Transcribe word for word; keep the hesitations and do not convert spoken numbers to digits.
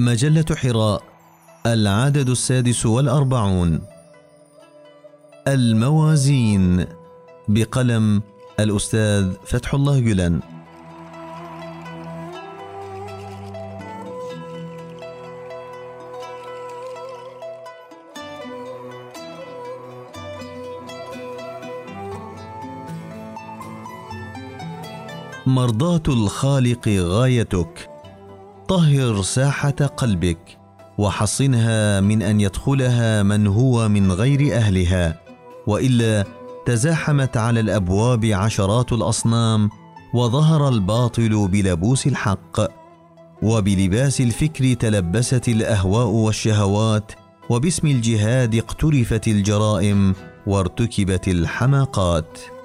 مجلة حراء، العدد السادس والأربعون، الموازين، بقلم الأستاذ فتح الله كولن. مرضاة الخالق غايتك، طهر ساحة قلبك وحصنها من أن يدخلها من هو من غير أهلها، وإلا تزاحمت على الأبواب عشرات الأصنام، وظهر الباطل بلبوس الحق، وبلباس الفكر تلبست الأهواء والشهوات، وباسم الجهاد اقترفت الجرائم وارتكبت الحماقات.